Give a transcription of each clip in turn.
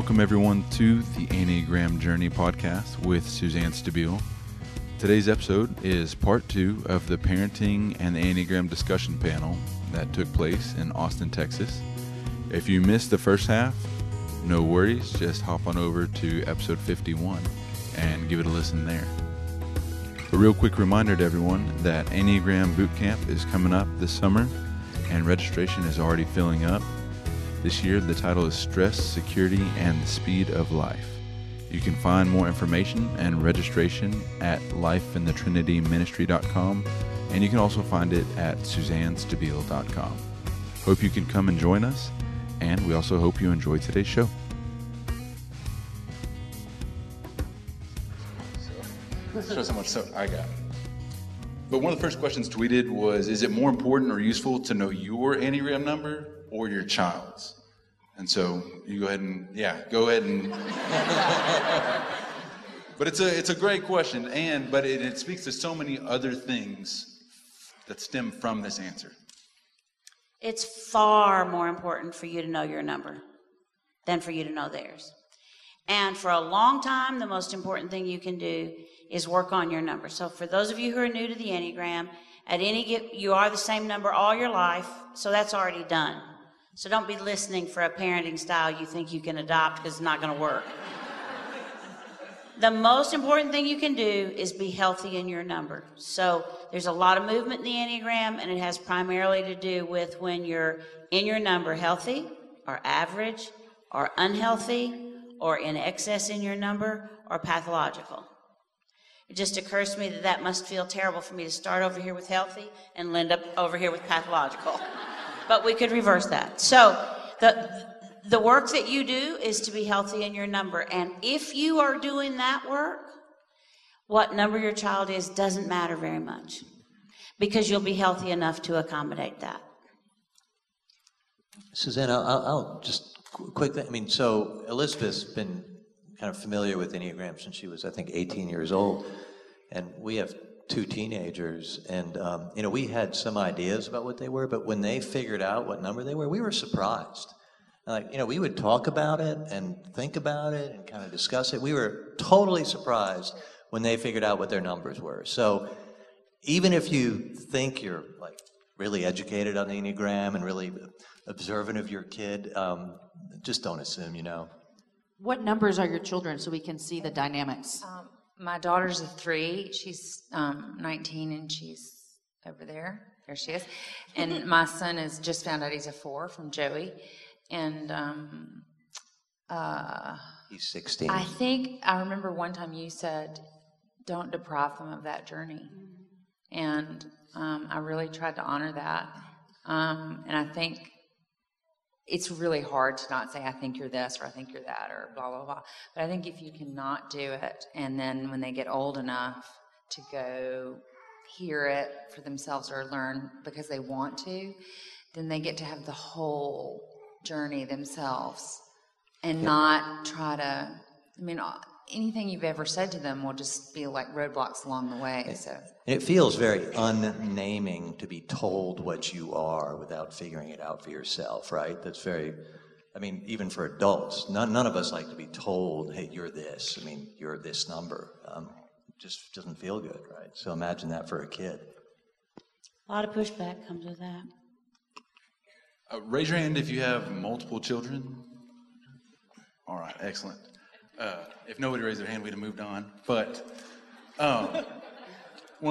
Welcome everyone to the Enneagram Journey podcast with Suzanne Stabile. Today's episode is part 2 of the Parenting and the Enneagram discussion panel that took place in Austin, Texas. If you missed the first half, no worries, just hop on over to episode 51 and give it a listen there. A real quick reminder to everyone that Enneagram Bootcamp is coming up this summer and registration is already filling up. This year, the title is Stress, Security, and the Speed of Life. You can find more information and registration at lifeinthetrinityministry.com, and you can also find it at suzannestabile.com. Hope you can come and join us, and we also hope you enjoy today's show. So I got it. But one of the first questions tweeted was, is it more important or useful to know your Enneagram number or your child's? And so you go ahead and but it's a great question, but it speaks to so many other things that stem from this answer. It's far more important for you to know your number than for you to know theirs. And for a long time, the most important thing you can do is work on your number. So for those of you who are new to the Enneagram, you are the same number all your life, so that's already done. So don't be listening for a parenting style you think you can adopt, because it's not going to work. The most important thing you can do is be healthy in your number. So there's a lot of movement in the Enneagram, and it has primarily to do with when you're in your number healthy or average or unhealthy or in excess in your number or pathological. It just occurs to me that must feel terrible for me to start over here with healthy and end up over here with pathological. But we could reverse that. So the work that you do is to be healthy in your number. And if you are doing that work, what number your child is doesn't matter very much, because you'll be healthy enough to accommodate that. Suzanne, I'll just quickly, so Elizabeth's been kind of familiar with Enneagram since she was, I think, 18 years old. And we have 2 teenagers, and we had some ideas about what they were, but when they figured out what number they were, we were surprised. We would talk about it and think about it and kind of discuss it. We were totally surprised when they figured out what their numbers were. So even if you think you're really educated on the Enneagram and really observant of your kid, just don't assume you know. What numbers are your children, so we can see the dynamics? My daughter's a 3. She's 19, and she's over there. There she is. And my son has just found out he's a 4 from Joey. And he's 16. I think I remember one time you said, don't deprive them of that journey. And I really tried to honor that. And I think it's really hard to not say, I think you're this, or I think you're that, or blah, blah, blah. But I think if you cannot do it, and then when they get old enough to go hear it for themselves or learn because they want to, then they get to have the whole journey themselves and not try to, anything you've ever said to them will just be like roadblocks along the way. So it feels very unnaming to be told what you are without figuring it out for yourself, right? That's very, even for adults, none of us like to be told, hey, you're this. You're this number. It just doesn't feel good, right? So imagine that for a kid. A lot of pushback comes with that. Raise your hand if you have multiple children. All right, excellent. If nobody raised their hand, we'd have moved on. But one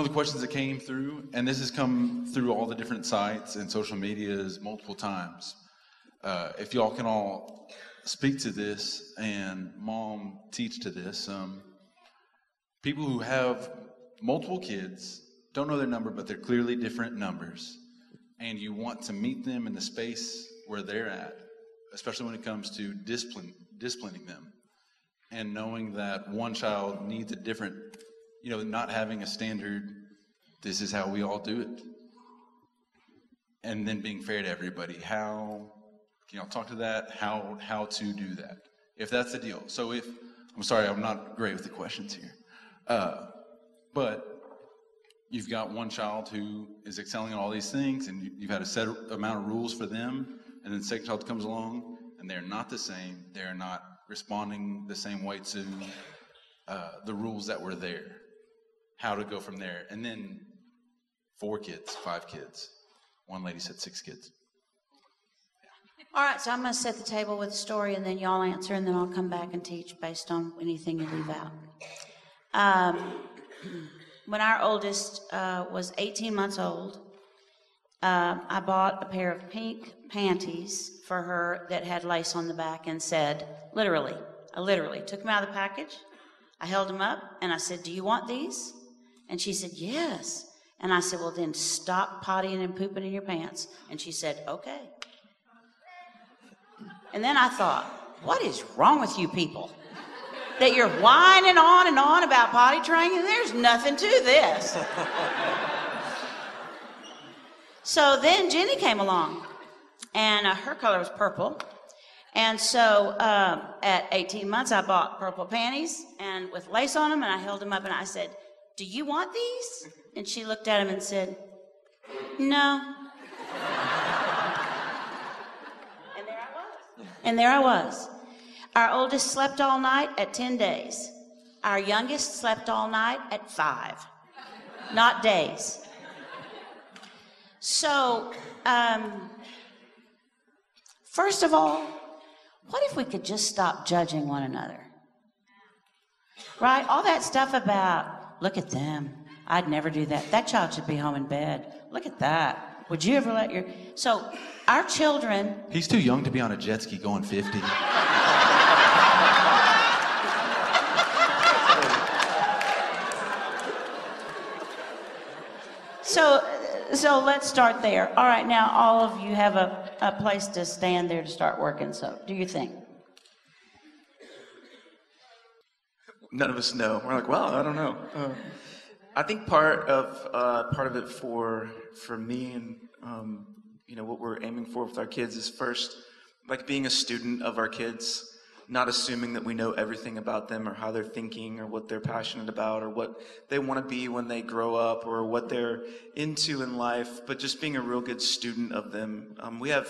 of the questions that came through, and this has come through all the different sites and social medias multiple times, if y'all can all speak to this and mom teach to this, people who have multiple kids don't know their number, but they're clearly different numbers, and you want to meet them in the space where they're at, especially when it comes to disciplining them. And knowing that one child needs a different, not having a standard, this is how we all do it. And then being fair to everybody. How can y'all talk to that? How to do that? If that's the deal. So I'm sorry, I'm not great with the questions here. But you've got one child who is excelling at all these things, and you've had a set amount of rules for them, and then the second child comes along, and they're not the same, they're not responding the same way to the rules that were there, how to go from there. And then 4 kids, 5 kids. One lady said 6 kids. Yeah. All right, so I'm going to set the table with a story, and then y'all answer, and then I'll come back and teach based on anything you leave out. When our oldest was 18 months old, I bought a pair of pink panties for her that had lace on the back and said, literally, I literally took them out of the package, I held them up, and I said, do you want these? And she said, yes. And I said, well, then stop pottying and pooping in your pants. And she said, okay. And then I thought, what is wrong with you people? That you're whining on and on about potty training, and there's nothing to this. So then Jenny came along, and her color was purple. And so at 18 months, I bought purple panties and with lace on them, and I held them up, and I said, do you want these? And she looked at him and said, no. And there I was. And there I was. Our oldest slept all night at 10 days. Our youngest slept all night at 5, not days. So, first of all, what if we could just stop judging one another? Right? All that stuff about, look at them. I'd never do that. That child should be home in bed. Look at that. Would you ever let your... So, our children... He's too young to be on a jet ski going 50. So let's start there. All right, now all of you have a place to stand there to start working, so do your thing. None of us know. We're like, wow, I don't know. I think part of it for me and what we're aiming for with our kids is first, like being a student of our kids, not assuming that we know everything about them or how they're thinking or what they're passionate about or what they want to be when they grow up or what they're into in life, but just being a real good student of them. We have,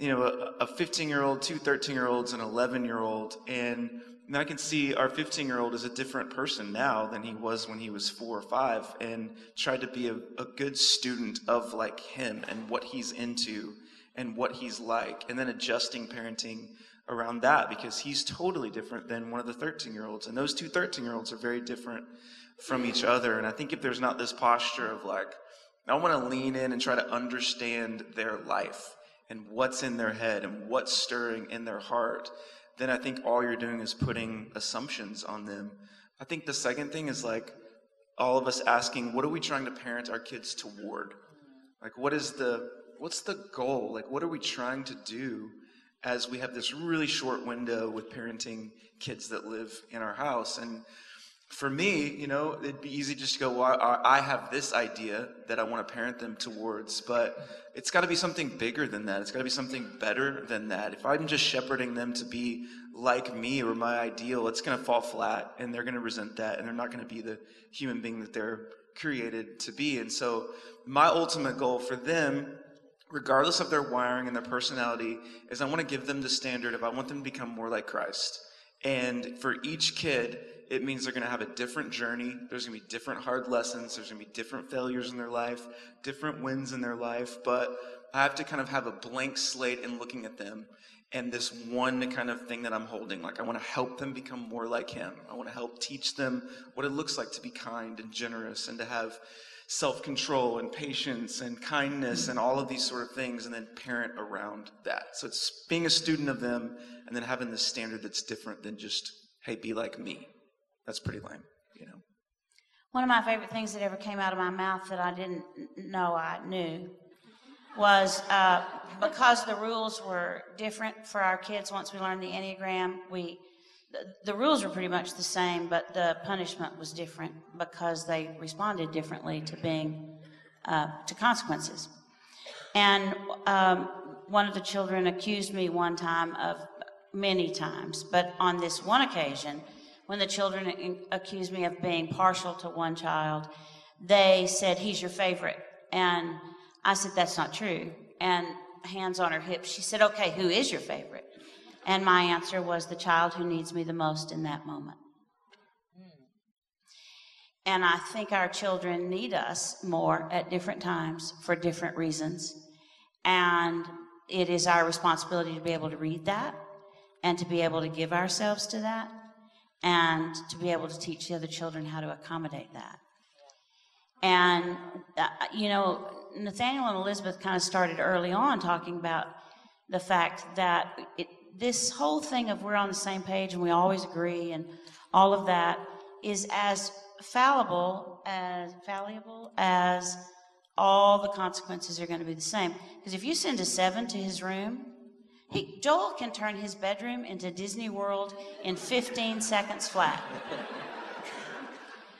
a 15-year-old, two 13-year-olds, an 11-year-old, and I can see our 15-year-old is a different person now than he was when he was 4 or 5, and tried to be a good student of like him and what he's into and what he's like, and then adjusting parenting around that, because he's totally different than one of the 13-year-olds, and those two 13-year-olds are very different from each other. And I think if there's not this posture of like, I want to lean in and try to understand their life and what's in their head and what's stirring in their heart, then I think all you're doing is putting assumptions on them. I think the second thing is like all of us asking, what are we trying to parent our kids toward? Like, what's the goal? Like, what are we trying to do, as we have this really short window with parenting kids that live in our house? And for me, it'd be easy just to go, well, I have this idea that I want to parent them towards, but it's got to be something bigger than that. It's got to be something better than that. If I'm just shepherding them to be like me or my ideal, it's going to fall flat, and they're going to resent that, and they're not going to be the human being that they're created to be. And so my ultimate goal for them, regardless of their wiring and their personality, is I want to give them the standard of I want them to become more like Christ. And for each kid, it means they're going to have a different journey. There's going to be different hard lessons. There's going to be different failures in their life, different wins in their life. But I have to kind of have a blank slate in looking at them, and this one kind of thing that I'm holding. Like, I want to help them become more like him. I want to help teach them what it looks like to be kind and generous and to have self-control and patience and kindness and all of these sort of things, and then parent around that. So it's being a student of them and then having this standard that's different than just, hey, be like me. That's pretty lame, One of my favorite things that ever came out of my mouth that I didn't know I knew was because the rules were different for our kids once we learned the Enneagram, the rules were pretty much the same, but the punishment was different because they responded differently to being to consequences. And one of the children accused me one time of many times, but on this one occasion, when the children accused me of being partial to one child, they said, he's your favorite. And I said, that's not true. And hands on her hips, she said, okay, who is your favorite? And my answer was the child who needs me the most in that moment. And I think our children need us more at different times for different reasons. And it is our responsibility to be able to read that and to be able to give ourselves to that and to be able to teach the other children how to accommodate that. And, you know, Nathaniel and Elizabeth kind of started early on talking about the fact that this whole thing of we're on the same page and we always agree and all of that is as fallible as all the consequences are going to be the same. Because if you send a 7 to his room, Joel can turn his bedroom into Disney World in 15 seconds flat.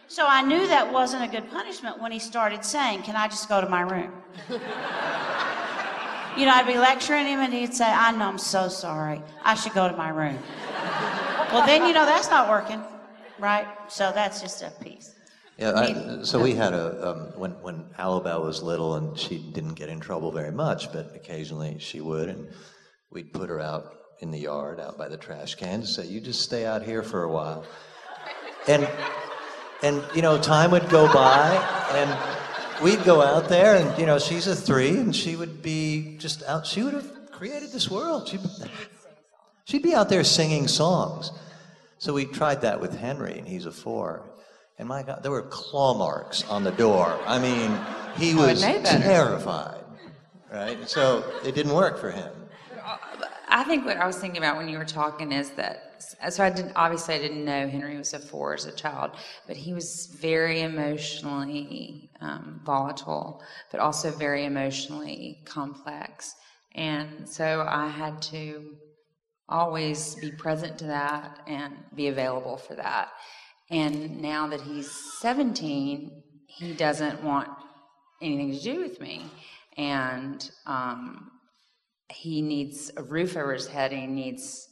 So I knew that wasn't a good punishment when he started saying, "Can I just go to my room?" You know, I'd be lecturing him and he'd say, "I know, I'm so sorry. I should go to my room." Well, then, you know, that's not working, right? So that's just a piece. Yeah, so we had a, when Alabelle was little and she didn't get in trouble very much, but occasionally she would, and we'd put her out in the yard, out by the trash can, to say, "You just stay out here for a while." And you know, time would go by, and we'd go out there, and, you know, she's a 3, and she would be just out. She would have created this world. She'd be out there singing songs. So we tried that with Henry, and he's a 4. And my God, there were claw marks on the door. I mean, he was terrified, right? So it didn't work for him. I think what I was thinking about when you were talking is that, so I didn't know Henry was a 4 as a child, but he was very emotionally volatile, but also very emotionally complex. And so I had to always be present to that and be available for that. And now that he's 17, he doesn't want anything to do with me. And, he needs a roof over his head, and he needs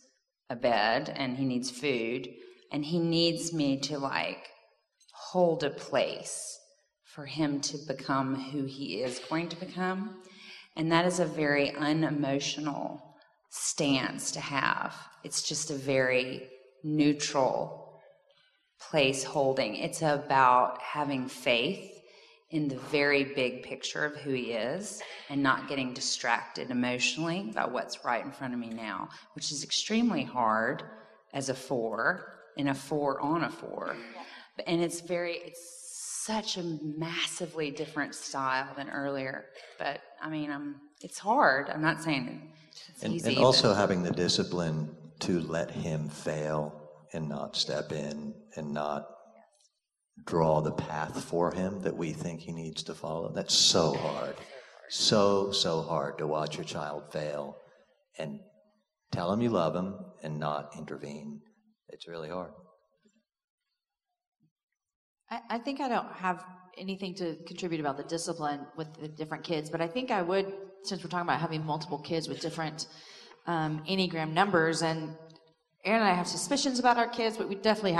a bed, and he needs food, and he needs me to, like, hold a place for him to become who he is going to become. And that is a very unemotional stance to have. It's just a very neutral place holding. It's about having faith in the very big picture of who he is and not getting distracted emotionally by what's right in front of me now, which is extremely hard as a 4 and a 4 on a 4. And it's such a massively different style than earlier. But I mean, it's hard. I'm not saying it's easy. And also having the discipline to let him fail and not step in and not draw the path for him that we think he needs to follow. That's so hard. So hard to watch your child fail and tell him you love him and not intervene. It's really hard. I think I don't have anything to contribute about the discipline with the different kids, but I think I would, since we're talking about having multiple kids with different Enneagram numbers, and Aaron and I have suspicions about our kids, but we definitely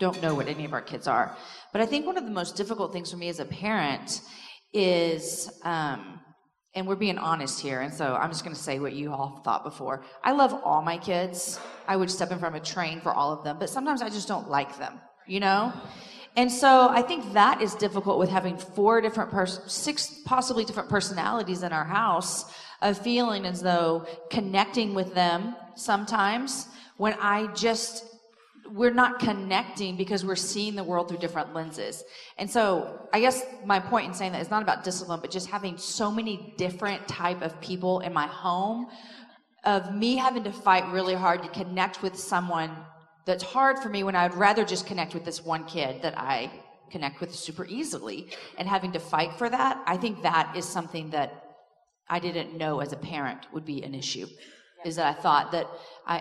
don't know what any of our kids are. But I think one of the most difficult things for me as a parent is, and we're being honest here, and so I'm just going to say what you all thought before. I love all my kids. I would step in from a train for all of them, but sometimes I just don't like them, you know? And so I think that is difficult with having 4 different 6 possibly different personalities in our house, of feeling as though connecting with them sometimes when we're not connecting because we're seeing the world through different lenses. And so I guess my point in saying that is not about discipline, but just having so many different type of people in my home, of me having to fight really hard to connect with someone that's hard for me when I'd rather just connect with this one kid that I connect with super easily, and having to fight for that. I think that is something that I didn't know as a parent would be an issue. Is that I thought that,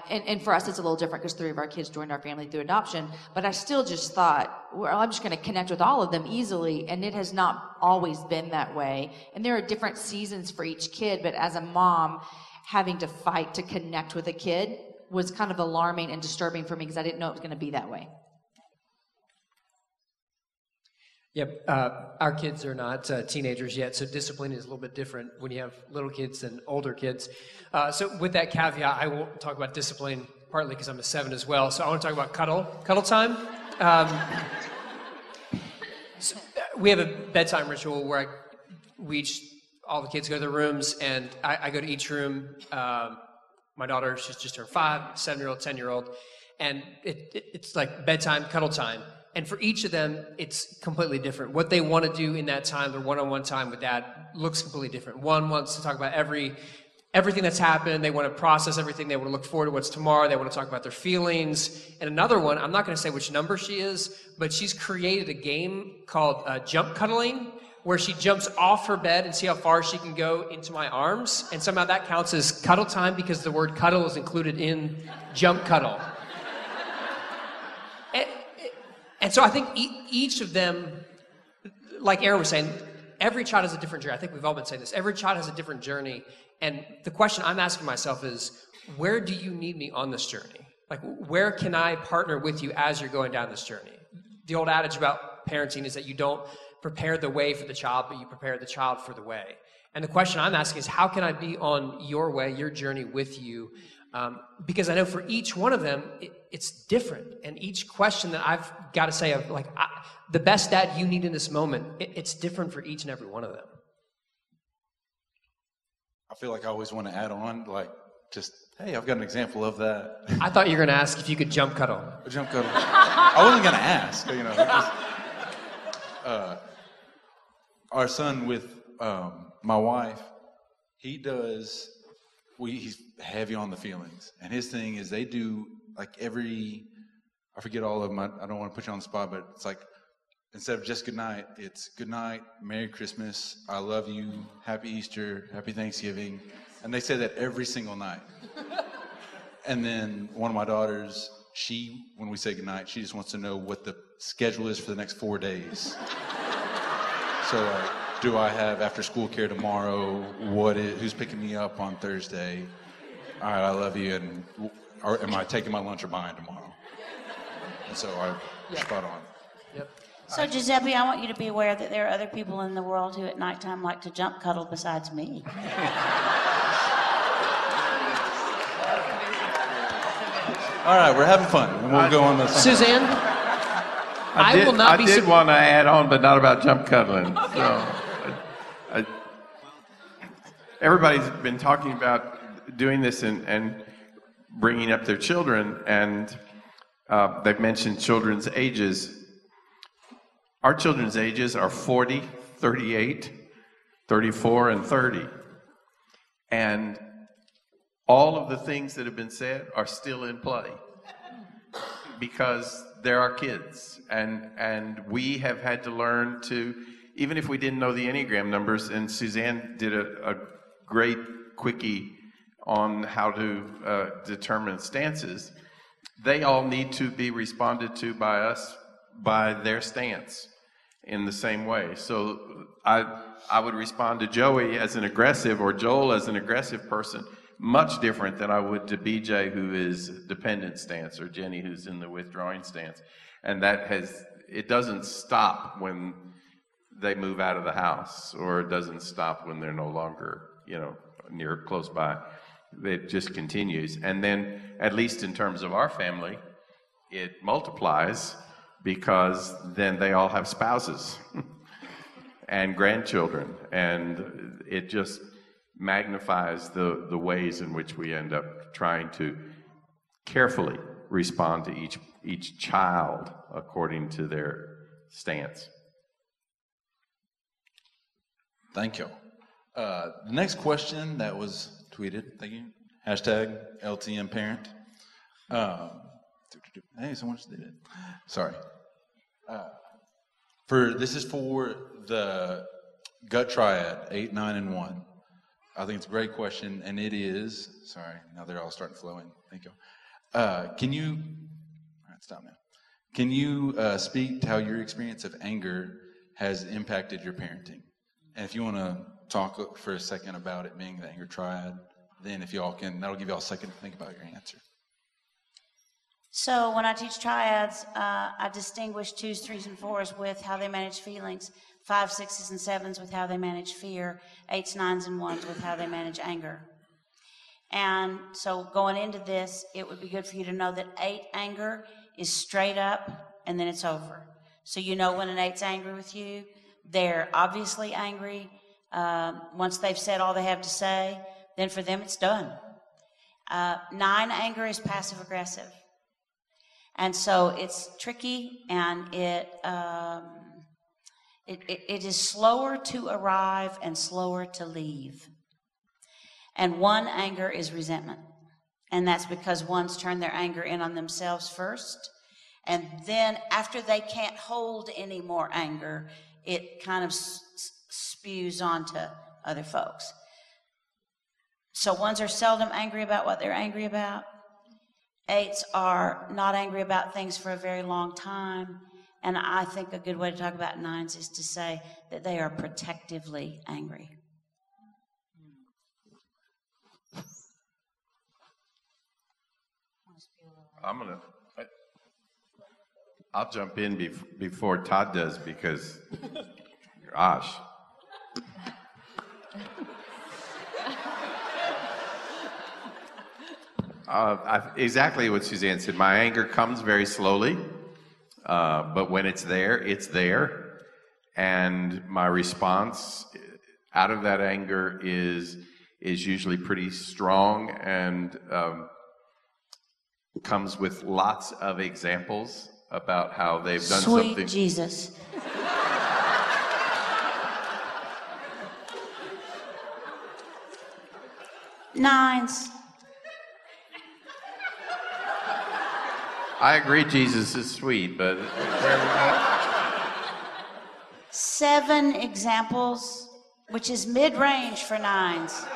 and for us it's a little different because 3 of our kids joined our family through adoption, but I still just thought, well, I'm just going to connect with all of them easily, and it has not always been that way. And there are different seasons for each kid, but as a mom, having to fight to connect with a kid was kind of alarming and disturbing for me because I didn't know it was going to be that way. Yep. Our kids are not teenagers yet, so discipline is a little bit different when you have little kids than older kids. So with that caveat, I won't talk about discipline, partly because I'm a 7 as well. So I want to talk about cuddle time. So we have a bedtime ritual where all the kids go to their rooms, and I go to each room. My daughter, she's just turned 5, 7-year-old, 10-year-old, and it's like bedtime, cuddle time. And for each of them, it's completely different. What they want to do in that time, their one-on-one time with dad, looks completely different. One wants to talk about everything that's happened. They want to process everything. They want to look forward to what's tomorrow. They want to talk about their feelings. And another one, I'm not going to say which number she is, but she's created a game called jump cuddling, where she jumps off her bed and see how far she can go into my arms. And somehow that counts as cuddle time because the word cuddle is included in jump cuddle. And so I think each of them, like Aaron was saying, every child has a different journey. I think we've all been saying this. Every child has a different journey. And the question I'm asking myself is, where do you need me on this journey? Like, where can I partner with you as you're going down this journey? The old adage about parenting is that you don't prepare the way for the child, but you prepare the child for the way. And the question I'm asking is, how can I be on your way, your journey with you? Because I know for each one of them, it's different. And each question that I've got to say, the best dad you need in this moment, it's different for each and every one of them. I feel like I always want to add on, hey, I've got an example of that. I thought you were going to ask if you could jump cuddle. Jump cuddle. I wasn't going to ask, our son with my wife, he's heavy on the feelings, and his thing is they do I forget all of them. I don't want to put you on the spot, but it's like instead of just good night, it's good night, Merry Christmas, I love you, Happy Easter, Happy Thanksgiving, and they say that every single night. And then one of my daughters, when we say good night, she just wants to know what the schedule is for the next 4 days. So do I have after school care tomorrow? Who's picking me up on Thursday? All right, I love you. And am I taking my lunch or buying tomorrow? And so spot on. Yep. So Giuseppe, I want you to be aware that there are other people in the world who at nighttime like to jump cuddle besides me. All right, we're having fun. And we'll go on this. Suzanne, I did want to add on, but not about jump cuddling. Okay. So. Everybody's been talking about doing this and bringing up their children, and they've mentioned children's ages. Our children's ages are 40, 38, 34, and 30. And all of the things that have been said are still in play because they're our kids. And we have had to learn to, even if we didn't know the Enneagram numbers, and Suzanne did a great quickie on how to determine stances, they all need to be responded to by us by their stance in the same way. So I would respond to Joey as an aggressive, or Joel as an aggressive person, much different than I would to BJ, who is dependent stance, or Jenny, who's in the withdrawing stance. And it doesn't stop when they move out of the house, or it doesn't stop when they're no longer close by. It just continues. And then, at least in terms of our family, it multiplies, because then they all have spouses and grandchildren, and it just magnifies the ways in which we end up trying to carefully respond to each child according to their stance. Thank you. The next question that was tweeted, thank you, #LTMParent. Hey, someone just did it. Sorry. This is for the gut triad, 8, 9, and 1. I think it's a great question, and it is, sorry, now they're all starting flowing. Thank you. All right, stop now. Can you speak to how your experience of anger has impacted your parenting? And if you want to talk for a second about it being the anger triad, then if y'all can, that'll give y'all a second to think about your answer. So when I teach triads, I distinguish 2s, 3s, and 4s with how they manage feelings, 5s, 6s, and 7s with how they manage fear, 8s, 9s, and 1s with how they manage anger. And so going into this, it would be good for you to know that 8 anger is straight up and then it's over. So you know when an 8's angry with you, they're obviously angry. Once they've said all they have to say, then for them it's done. 9 anger is passive aggressive. And so it's tricky, and it is slower to arrive and slower to leave. And 1 anger is resentment. And that's because 1s turn their anger in on themselves first. And then after they can't hold any more anger, it kind of spews onto other folks. So 1s are seldom angry about what they're angry about. 8s are not angry about things for a very long time. And I think a good way to talk about 9s is to say that they are protectively angry. I'll jump in before Todd does, because, gosh. Exactly what Suzanne said. My anger comes very slowly, but when it's there, it's there. And my response out of that anger is usually pretty strong, and comes with lots of examples about how they've done something. Sweet Jesus. Nines. I agree, Jesus is sweet, but... 7 examples, which is mid-range for 9s,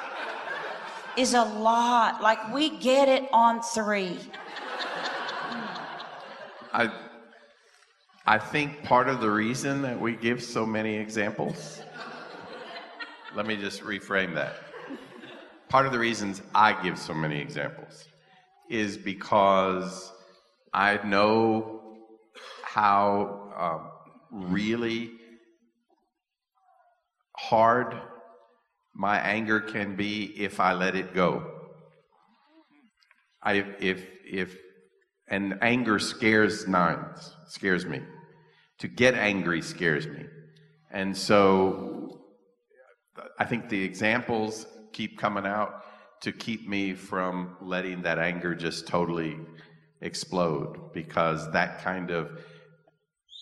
is a lot. Like, we get it on 3. I think part of the reason that we give so many examples, let me just reframe that. Part of the reasons I give so many examples is because I know how really hard my anger can be if I let it go. And anger scares 9s, scares me. To get angry scares me. And so I think the examples keep coming out to keep me from letting that anger just totally explode, because that kind of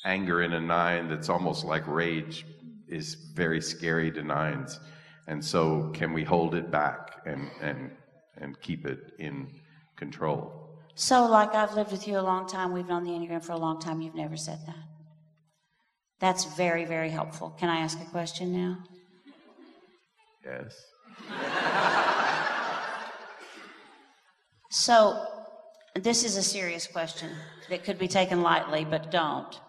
anger in a 9 that's almost like rage is very scary to 9s. And so can we hold it back and keep it in control? So, like, I've lived with you a long time, we've known the Enneagram for a long time, you've never said that. That's very, very helpful. Can I ask a question now? Yes. So, this is a serious question that could be taken lightly, but don't.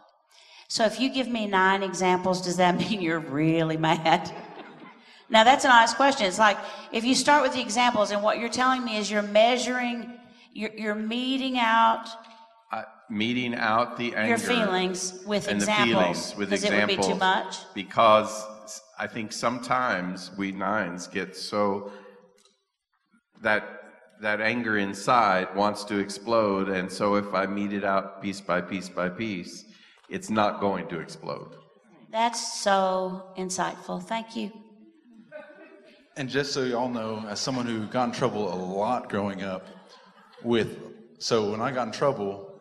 So, if you give me 9 examples, does that mean you're really mad? Now, that's an honest question. It's like, if you start with the examples, and what you're telling me is you're measuring... You're meeting out the anger, your feelings with examples, because it would be too much. Because I think sometimes we 9s get so that anger inside wants to explode, and so if I meet it out piece by piece by piece, it's not going to explode. That's so insightful. Thank you. And just so you all know, as someone who got in trouble a lot growing up. So when I got in trouble,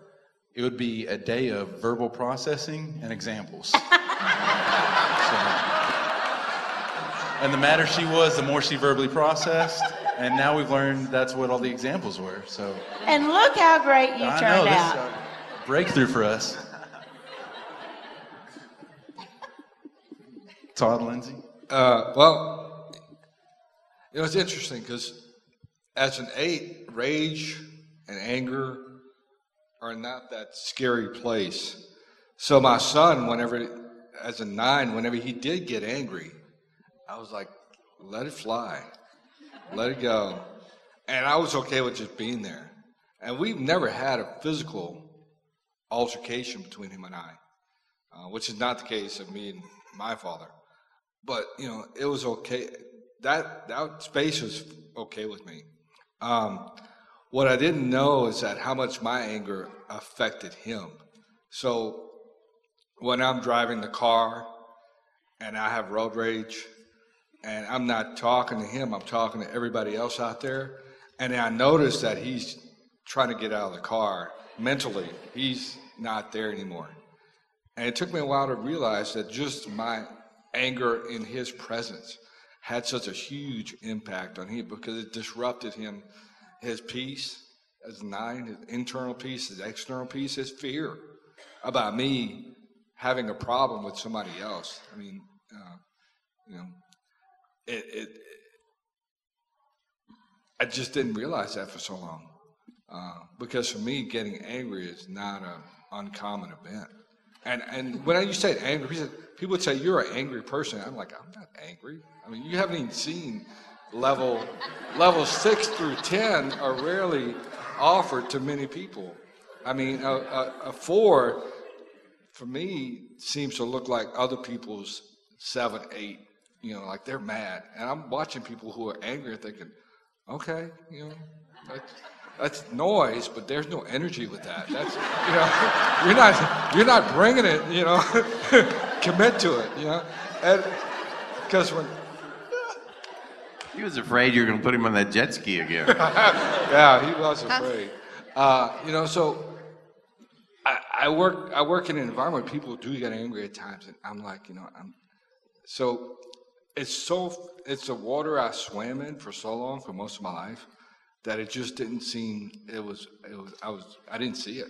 it would be a day of verbal processing and examples. And the madder she was, the more she verbally processed. And now we've learned that's what all the examples were. So. And look how great you turned out. This is a breakthrough for us. Todd, Lindsay? Well, you know, it's interesting because as an 8, rage and anger are not that scary place. So my son, as a 9, whenever he did get angry, I was like, let it fly, let it go. And I was okay with just being there. And we've never had a physical altercation between him and I, which is not the case of me and my father. But, you know, it was okay. That space was okay with me. What I didn't know is that how much my anger affected him. So when I'm driving the car and I have road rage and I'm not talking to him, I'm talking to everybody else out there. And I notice that he's trying to get out of the car mentally. He's not there anymore. And it took me a while to realize that just my anger in his presence had such a huge impact on him, because it disrupted him, his peace, his mind, his internal peace, his external peace, his fear about me having a problem with somebody else. I mean, you know, I just didn't realize that for so long. Because for me, getting angry is not an uncommon event. And when I used to say angry, people would say, "You're an angry person." I'm like, I'm not angry. I mean, you haven't even seen level 6 through 10 are rarely offered to many people. I mean, a 4 for me seems to look like other people's 7, 8. You know, like they're mad, and I'm watching people who are angry thinking, "Okay, you know, that's noise, but there's no energy with that. That's, you know, you're not bringing it. You know, commit to it. You know, because when he was afraid you were going to put him on that jet ski again. Yeah, he was afraid. You know, so I work in an environment where people do get angry at times, and I'm like, you know, so it's the water I swam in for so long, for most of my life, that it just didn't seem I didn't see it.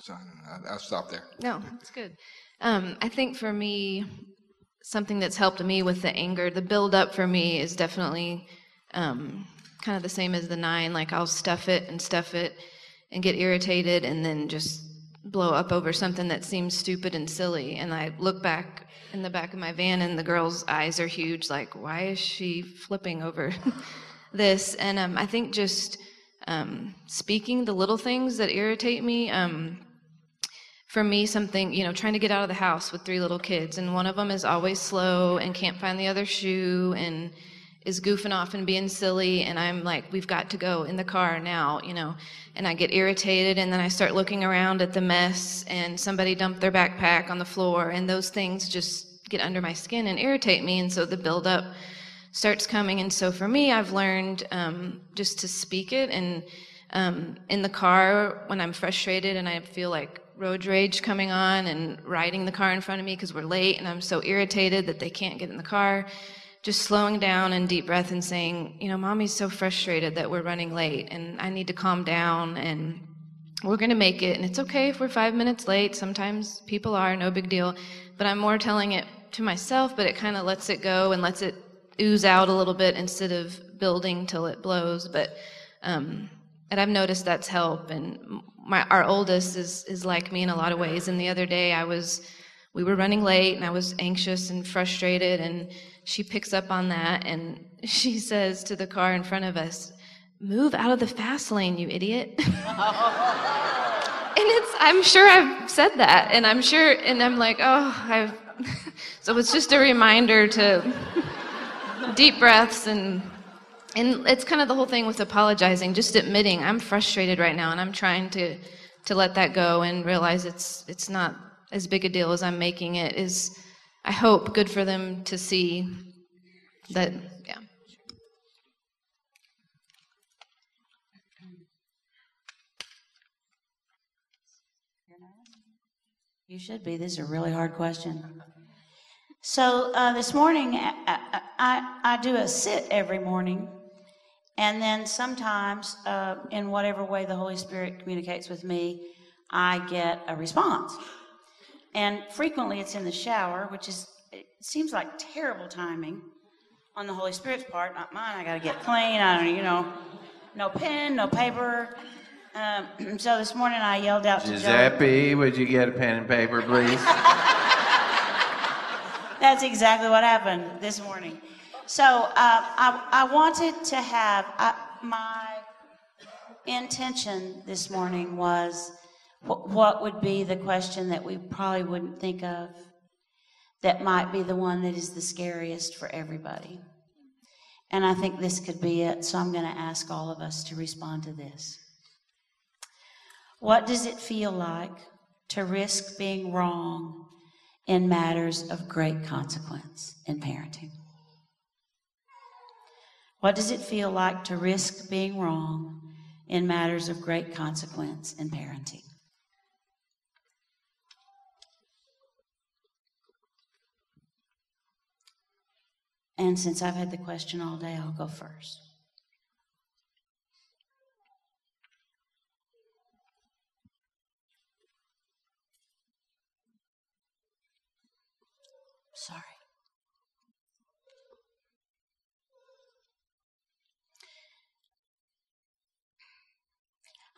So I don't know, I'll stop there. No, that's good. I think for me, something that's helped me with the anger, the build up for me is definitely kind of the same as the 9. Like I'll stuff it and get irritated and then just blow up over something that seems stupid and silly. And I look back in the back of my van and the girl's eyes are huge. Like, why is she flipping over this? And I think just speaking the little things that irritate me, for me, something, you know, trying to get out of the house with 3 little kids, and one of them is always slow and can't find the other shoe and is goofing off and being silly, and I'm like, we've got to go in the car now, you know, and I get irritated, and then I start looking around at the mess, and somebody dumped their backpack on the floor, and those things just get under my skin and irritate me, and so the buildup starts coming. And so for me, I've learned just to speak it, and in the car when I'm frustrated and I feel like road rage coming on and riding the car in front of me because we're late and I'm so irritated that they can't get in the car, just slowing down and deep breath and saying, you know, mommy's so frustrated that we're running late and I need to calm down and we're going to make it, and it's okay if we're 5 minutes late. Sometimes people are, no big deal. But I'm more telling it to myself, but it kind of lets it go and lets it ooze out a little bit instead of building till it blows. But and I've noticed that's helped. And our oldest is like me in a lot of ways. And the other day we were running late and I was anxious and frustrated, and she picks up on that and she says to the car in front of us, "Move out of the fast lane, you idiot." And I'm sure I've said that, and I'm sure, and I'm like, so it's just a reminder to deep breaths. And it's kind of the whole thing with apologizing, just admitting I'm frustrated right now and I'm trying to let that go and realize it's not as big a deal as I'm making it is, I hope, good for them to see that, yeah. You should be. This is a really hard question. So this morning, I do a sit every morning. And then sometimes, in whatever way the Holy Spirit communicates with me, I get a response. And frequently it's in the shower, which it seems like terrible timing on the Holy Spirit's part, not mine. I got to get clean. I don't, you know, no pen, no paper. So this morning I yelled out to Giuseppe, would you get a pen and paper, please? That's exactly what happened this morning. So I wanted to have, my intention this morning was what would be the question that we probably wouldn't think of that might be the one that is the scariest for everybody. And I think this could be it, so I'm going to ask all of us to respond to this. What does it feel like to risk being wrong in matters of great consequence in parenting? What does it feel like to risk being wrong in matters of great consequence in parenting? And since I've had the question all day, I'll go first. Sorry.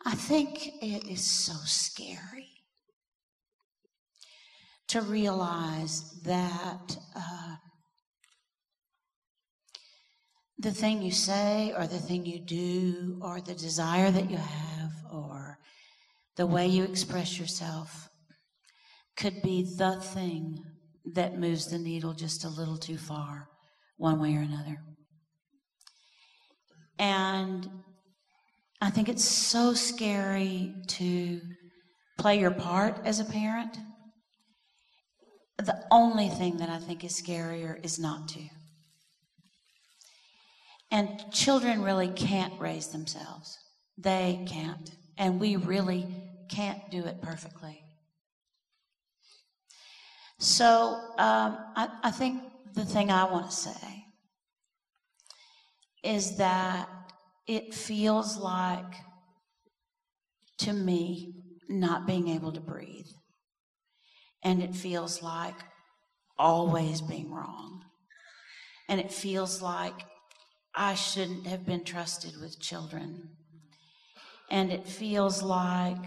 I think it is so scary to realize that the thing you say or the thing you do or the desire that you have or the way you express yourself could be the thing that moves the needle just a little too far one way or another. And I think it's so scary to play your part as a parent. The only thing that I think is scarier is not to. And children really can't raise themselves. They can't. And we really can't do it perfectly. So I think the thing I want to say is that it feels like, to me, not being able to breathe. And it feels like always being wrong. And it feels like I shouldn't have been trusted with children. And it feels like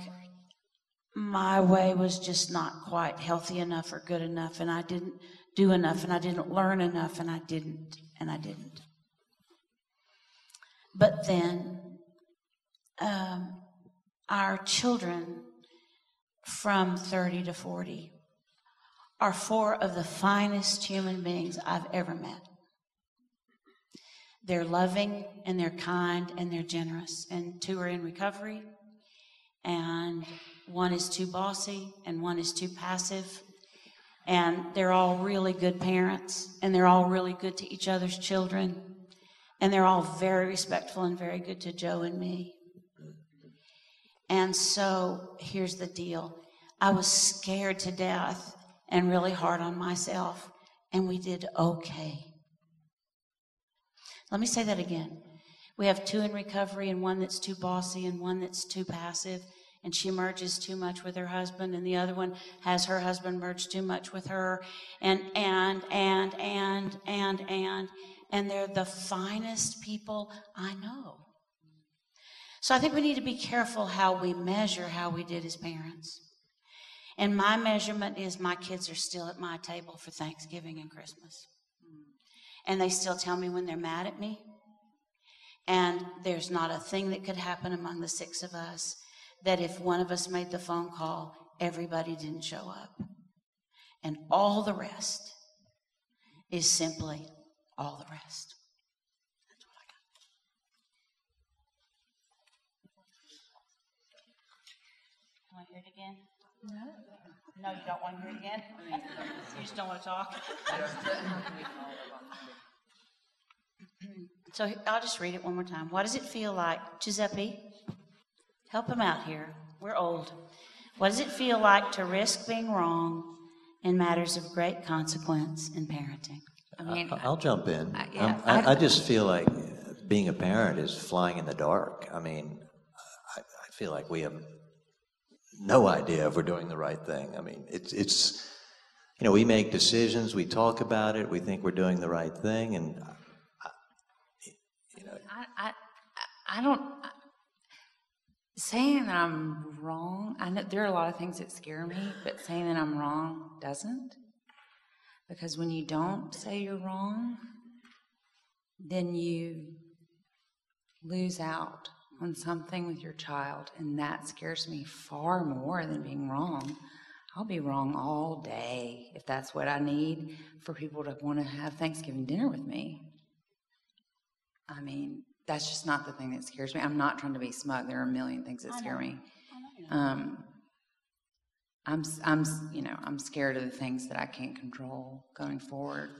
my way was just not quite healthy enough or good enough, and I didn't do enough, and I didn't learn enough, and I didn't. But then our children from 30 to 40 are four of the finest human beings I've ever met. They're loving, and they're kind, and they're generous. And two are in recovery, and one is too bossy, and one is too passive. And they're all really good parents, and they're all really good to each other's children. And they're all very respectful and very good to Joe and me. And so here's the deal. I was scared to death and really hard on myself, and we did okay. Let me say that again. We have two in recovery and one that's too bossy and one that's too passive, and she merges too much with her husband, and the other one has her husband merge too much with her, and they're the finest people I know. So I think we need to be careful how we measure how we did as parents. And my measurement is my kids are still at my table for Thanksgiving and Christmas. And they still tell me when they're mad at me. And there's not a thing that could happen among the six of us that if one of us made the phone call, everybody didn't show up. And all the rest is simply all the rest. That's what I got. Want to hear it again? No, you don't want to hear it again? You just don't want to talk? So I'll just read it one more time. What does it feel like? Giuseppe, help him out here. We're old. What does it feel like to risk being wrong in matters of great consequence in parenting? I'll jump in. Yeah. I just feel like being a parent is flying in the dark. I mean, I feel like we have no idea if we're doing the right thing. I mean, it's you know, we make decisions, we talk about it, we think we're doing the right thing, and you know. I don't saying that I'm wrong. I know there are a lot of things that scare me, but saying that I'm wrong doesn't. Because when you don't say you're wrong, then you lose out on something with your child, and that scares me far more than being wrong. I'll be wrong all day if that's what I need for people to want to have Thanksgiving dinner with me. I mean, that's just not the thing that scares me. I'm not trying to be smug. There are a million things that scare me. I'm scared of the things that I can't control going forward.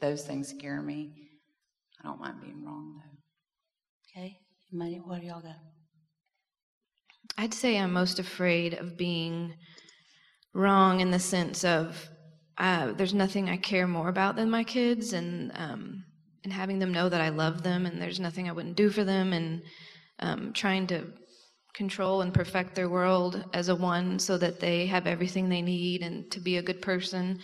Those things scare me. I don't mind being wrong, though. Okay. What do y'all got? I'd say I'm most afraid of being wrong in the sense of there's nothing I care more about than my kids, and having them know that I love them, and there's nothing I wouldn't do for them, and trying to control and perfect their world as a one so that they have everything they need and to be a good person,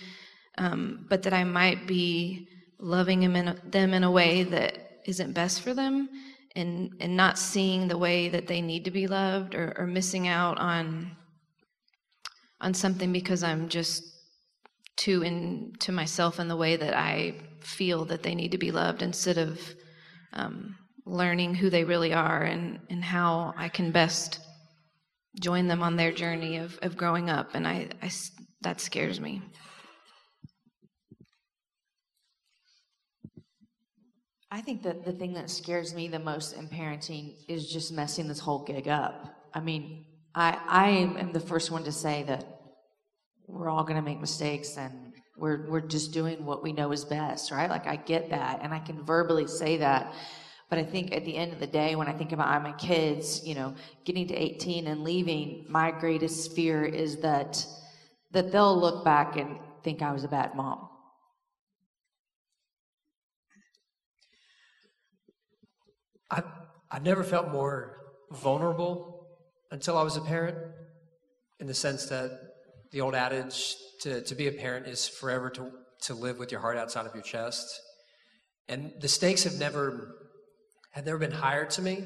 but that I might be loving them in a way that isn't best for them, and not seeing the way that they need to be loved, or missing out on something because I'm just too into myself in the way that I feel that they need to be loved, instead of learning who they really are and how I can best join them on their journey of growing up, and I that scares me. I think that the thing that scares me the most in parenting is just messing this whole gig up. I mean, I am the first one to say that we're all going to make mistakes, and we're just doing what we know is best, right? Like, I get that, and I can verbally say that, but I think at the end of the day, when I think about my kids, you know, getting to 18 and leaving, my greatest fear is that they'll look back and think I was a bad mom. I've never felt more vulnerable until I was a parent, in the sense that the old adage to be a parent is forever to live with your heart outside of your chest. And the stakes have never been higher to me.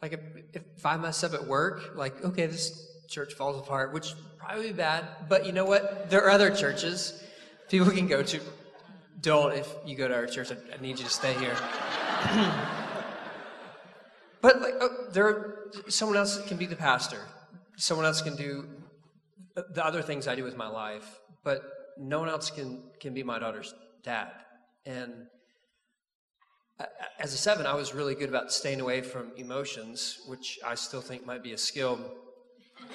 Like, if I mess up at work, like, okay, this church falls apart, which probably be bad, but you know what? There are other churches people can go to. Don't, if you go to our church, I need you to stay here. But like, someone else can be the pastor. Someone else can do the other things I do with my life, but no one else can be my daughter's dad. And as a 7, I was really good about staying away from emotions, which I still think might be a skill.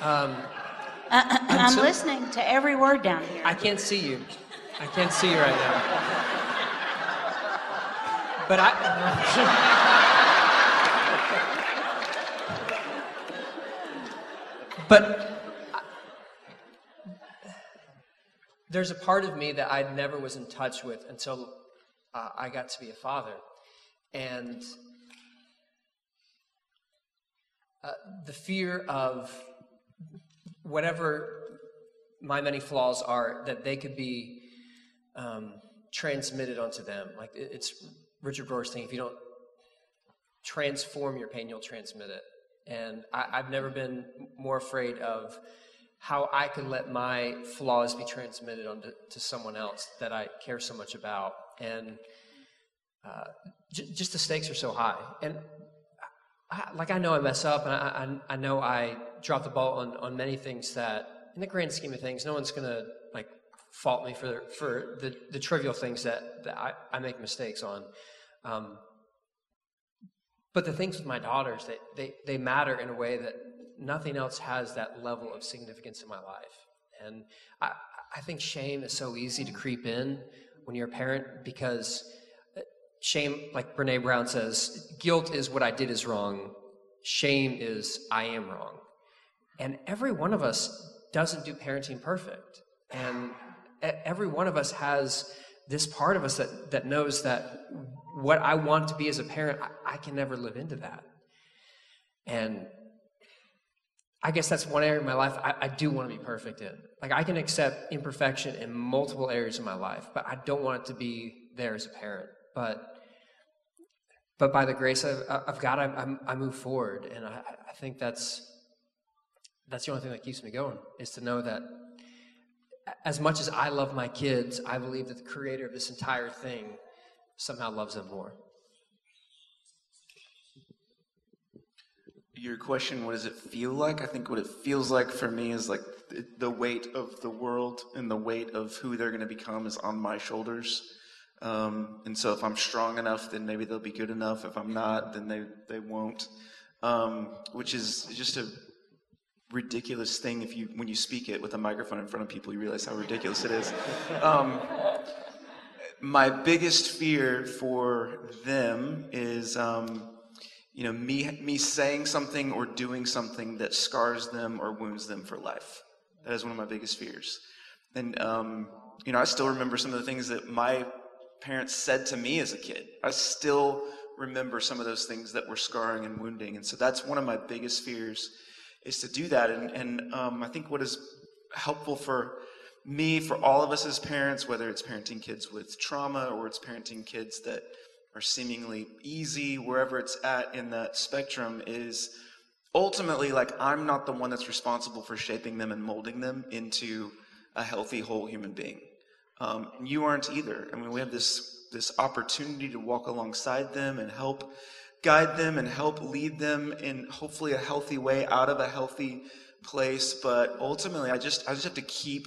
I'm listening to every word down here. I can't see you. I can't see you right now. But there's a part of me that I never was in touch with until I got to be a father. And the fear of whatever my many flaws are, that they could be transmitted onto them. Like, it's Richard Rohr's thing, if you don't transform your pain, you'll transmit it. And I've never been more afraid of how I can let my flaws be transmitted to someone else that I care so much about. And just the stakes are so high. And I know I mess up, and I know I drop the ball on many things that, in the grand scheme of things, no one's going to like fault me for the trivial things that I make mistakes on. But the things with my daughters, they matter in a way that nothing else has that level of significance in my life. And I think shame is so easy to creep in when you're a parent, because shame, like Brene Brown says, guilt is what I did is wrong. Shame is I am wrong. And every one of us doesn't do parenting perfect. And every one of us has this part of us that knows that what I want to be as a parent, I can never live into that. And I guess that's one area of my life I do want to be perfect in. Like, I can accept imperfection in multiple areas of my life, but I don't want it to be there as a parent. But by the grace of God, I move forward, and I think that's the only thing that keeps me going, is to know that as much as I love my kids, I believe that the creator of this entire thing somehow loves them more. Your question, what does it feel like? I think what it feels like for me is like the weight of the world and the weight of who they're going to become is on my shoulders. And so if I'm strong enough, then maybe they'll be good enough. If I'm not, then they won't, which is just a ridiculous thing. If you, when you speak it with a microphone in front of people, you realize how ridiculous it is. My biggest fear for them is, you know, me saying something or doing something that scars them or wounds them for life. That is one of my biggest fears. And, you know, I still remember some of the things that my parents said to me as a kid. I still remember some of those things that were scarring and wounding. And so that's one of my biggest fears, is to do that. And I think what is helpful for me, for all of us as parents, whether it's parenting kids with trauma or it's parenting kids that are seemingly easy, wherever it's at in that spectrum, is ultimately, like, I'm not the one that's responsible for shaping them and molding them into a healthy, whole human being. And you aren't either. I mean, we have this opportunity to walk alongside them and help guide them and help lead them in hopefully a healthy way out of a healthy place. But ultimately, I just have to keep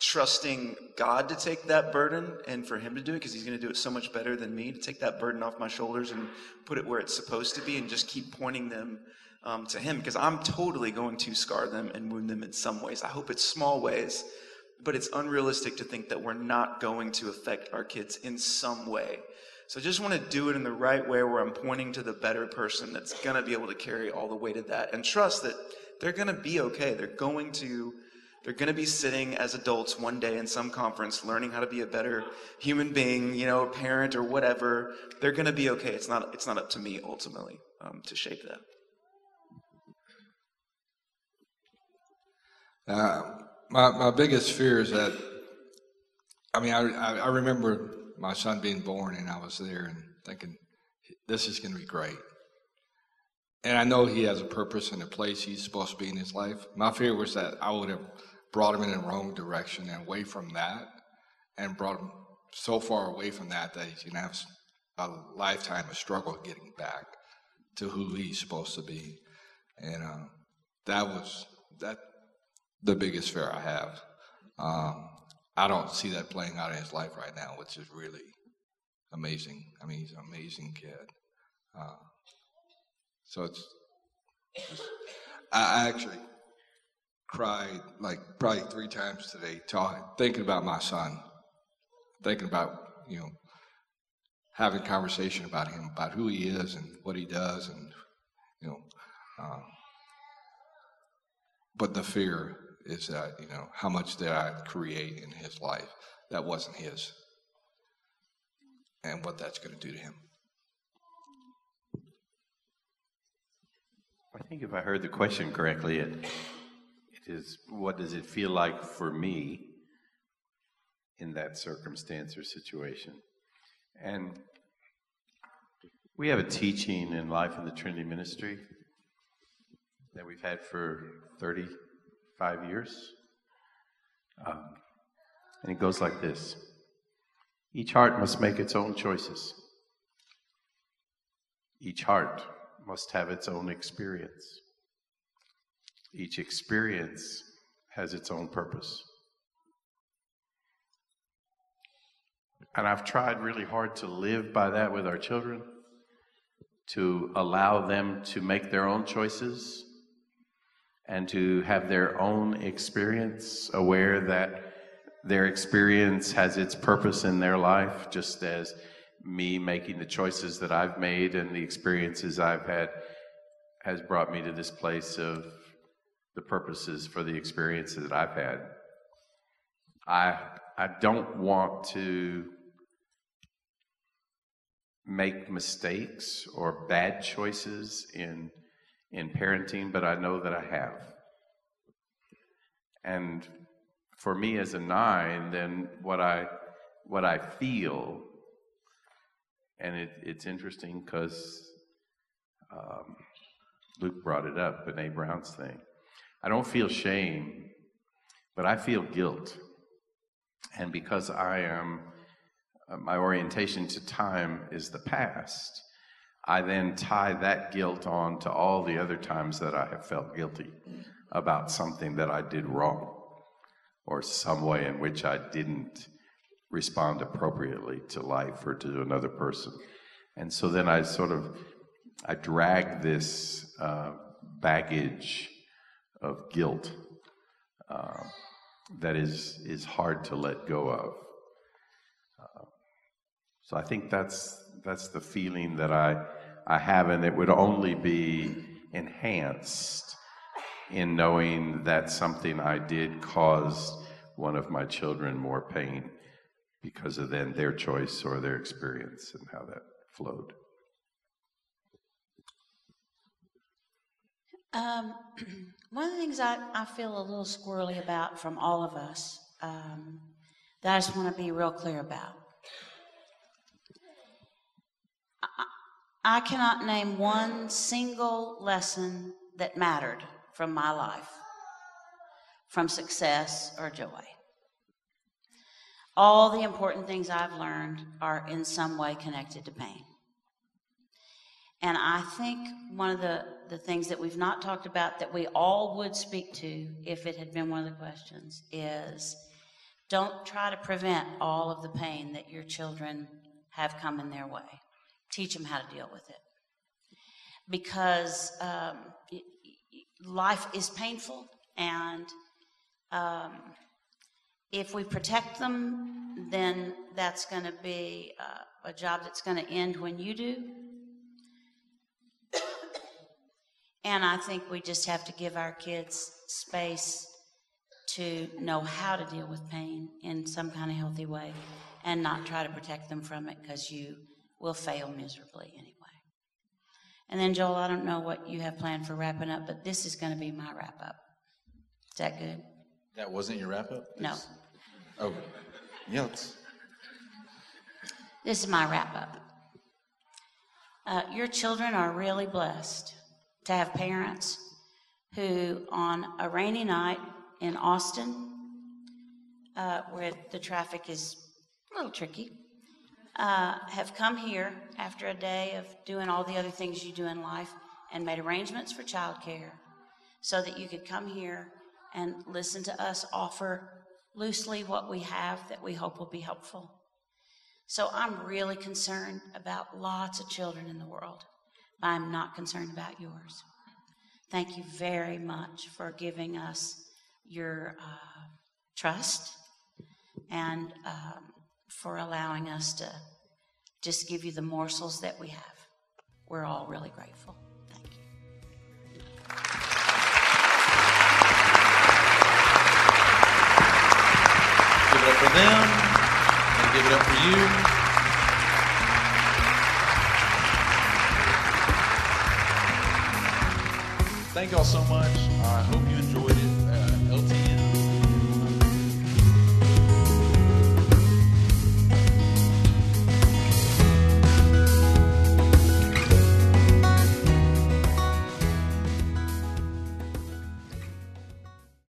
trusting God to take that burden and for him to do it, because he's going to do it so much better than me, to take that burden off my shoulders and put it where it's supposed to be, and just keep pointing them to him, because I'm totally going to scar them and wound them in some ways. I hope it's small ways, but it's unrealistic to think that we're not going to affect our kids in some way. So I just want to do it in the right way, where I'm pointing to the better person that's going to be able to carry all the weight of that, and trust that they're going to be okay. They're going to be sitting as adults one day in some conference, learning how to be a better human being, you know, a parent or whatever. They're going to be okay. It's not up to me ultimately to shape that. My biggest fear is that, I mean, I remember my son being born, and I was there and thinking, this is going to be great. And I know he has a purpose and a place he's supposed to be in his life. My fear was that I would have brought him in the wrong direction and away from that, and brought him so far away from that that he's going to have a lifetime of struggle getting back to who he's supposed to be. And that was the biggest fear I have. I don't see that playing out in his life right now, which is really amazing. I mean, he's an amazing kid. So I actually cried like probably 3 times today, thinking about my son, thinking about, you know, having a conversation about him, about who he is and what he does, and, you know, but the fear is that, you know, how much did I create in his life that wasn't his, and what that's going to do to him. I think if I heard the question correctly, it is, what does it feel like for me in that circumstance or situation? And we have a teaching in Life in the Trinity Ministry that we've had for 35 years. And it goes like this. Each heart must make its own choices. Each heart must have its own experience. Each experience has its own purpose. And I've tried really hard to live by that with our children, to allow them to make their own choices and to have their own experience, aware that their experience has its purpose in their life, just as me making the choices that I've made and the experiences I've had has brought me to this place of the purposes for the experiences that I've had. I don't want to make mistakes or bad choices in parenting, but I know that I have. And for me as a 9, then what I feel. And it's interesting because Luke brought it up, Brene Brown's thing. I don't feel shame, but I feel guilt. And because I am my orientation to time is the past, I then tie that guilt on to all the other times that I have felt guilty about something that I did wrong or some way in which I didn't respond appropriately to life or to another person. And so then I sort of, I drag this baggage of guilt that is hard to let go of. So I think that's the feeling that I have, and it would only be enhanced in knowing that something I did caused one of my children more pain because of then their choice or their experience and how that flowed. One of the things I feel a little squirrely about from all of us that I just want to be real clear about. I cannot name one single lesson that mattered from my life, from success or joy. All the important things I've learned are in some way connected to pain. And I think one of the things that we've not talked about that we all would speak to if it had been one of the questions is don't try to prevent all of the pain that your children have come in their way. Teach them how to deal with it. Because life is painful, and if we protect them, then that's going to be a job that's going to end when you do. And I think we just have to give our kids space to know how to deal with pain in some kind of healthy way and not try to protect them from it, because you will fail miserably anyway. And then, Joel, I don't know what you have planned for wrapping up, but this is going to be my wrap-up. Is that good? That wasn't your wrap-up? No. Oh, yeah. This is my wrap-up. Your children are really blessed to have parents who, on a rainy night in Austin, where the traffic is a little tricky, have come here after a day of doing all the other things you do in life and made arrangements for childcare so that you could come here and listen to us offer loosely what we have that we hope will be helpful. So I'm really concerned about lots of children in the world, but I'm not concerned about yours. Thank you very much for giving us your trust and for allowing us to just give you the morsels that we have. We're all really grateful. Thank you. Give it up for them, and give it up for you. Thank y'all so much. I hope you enjoyed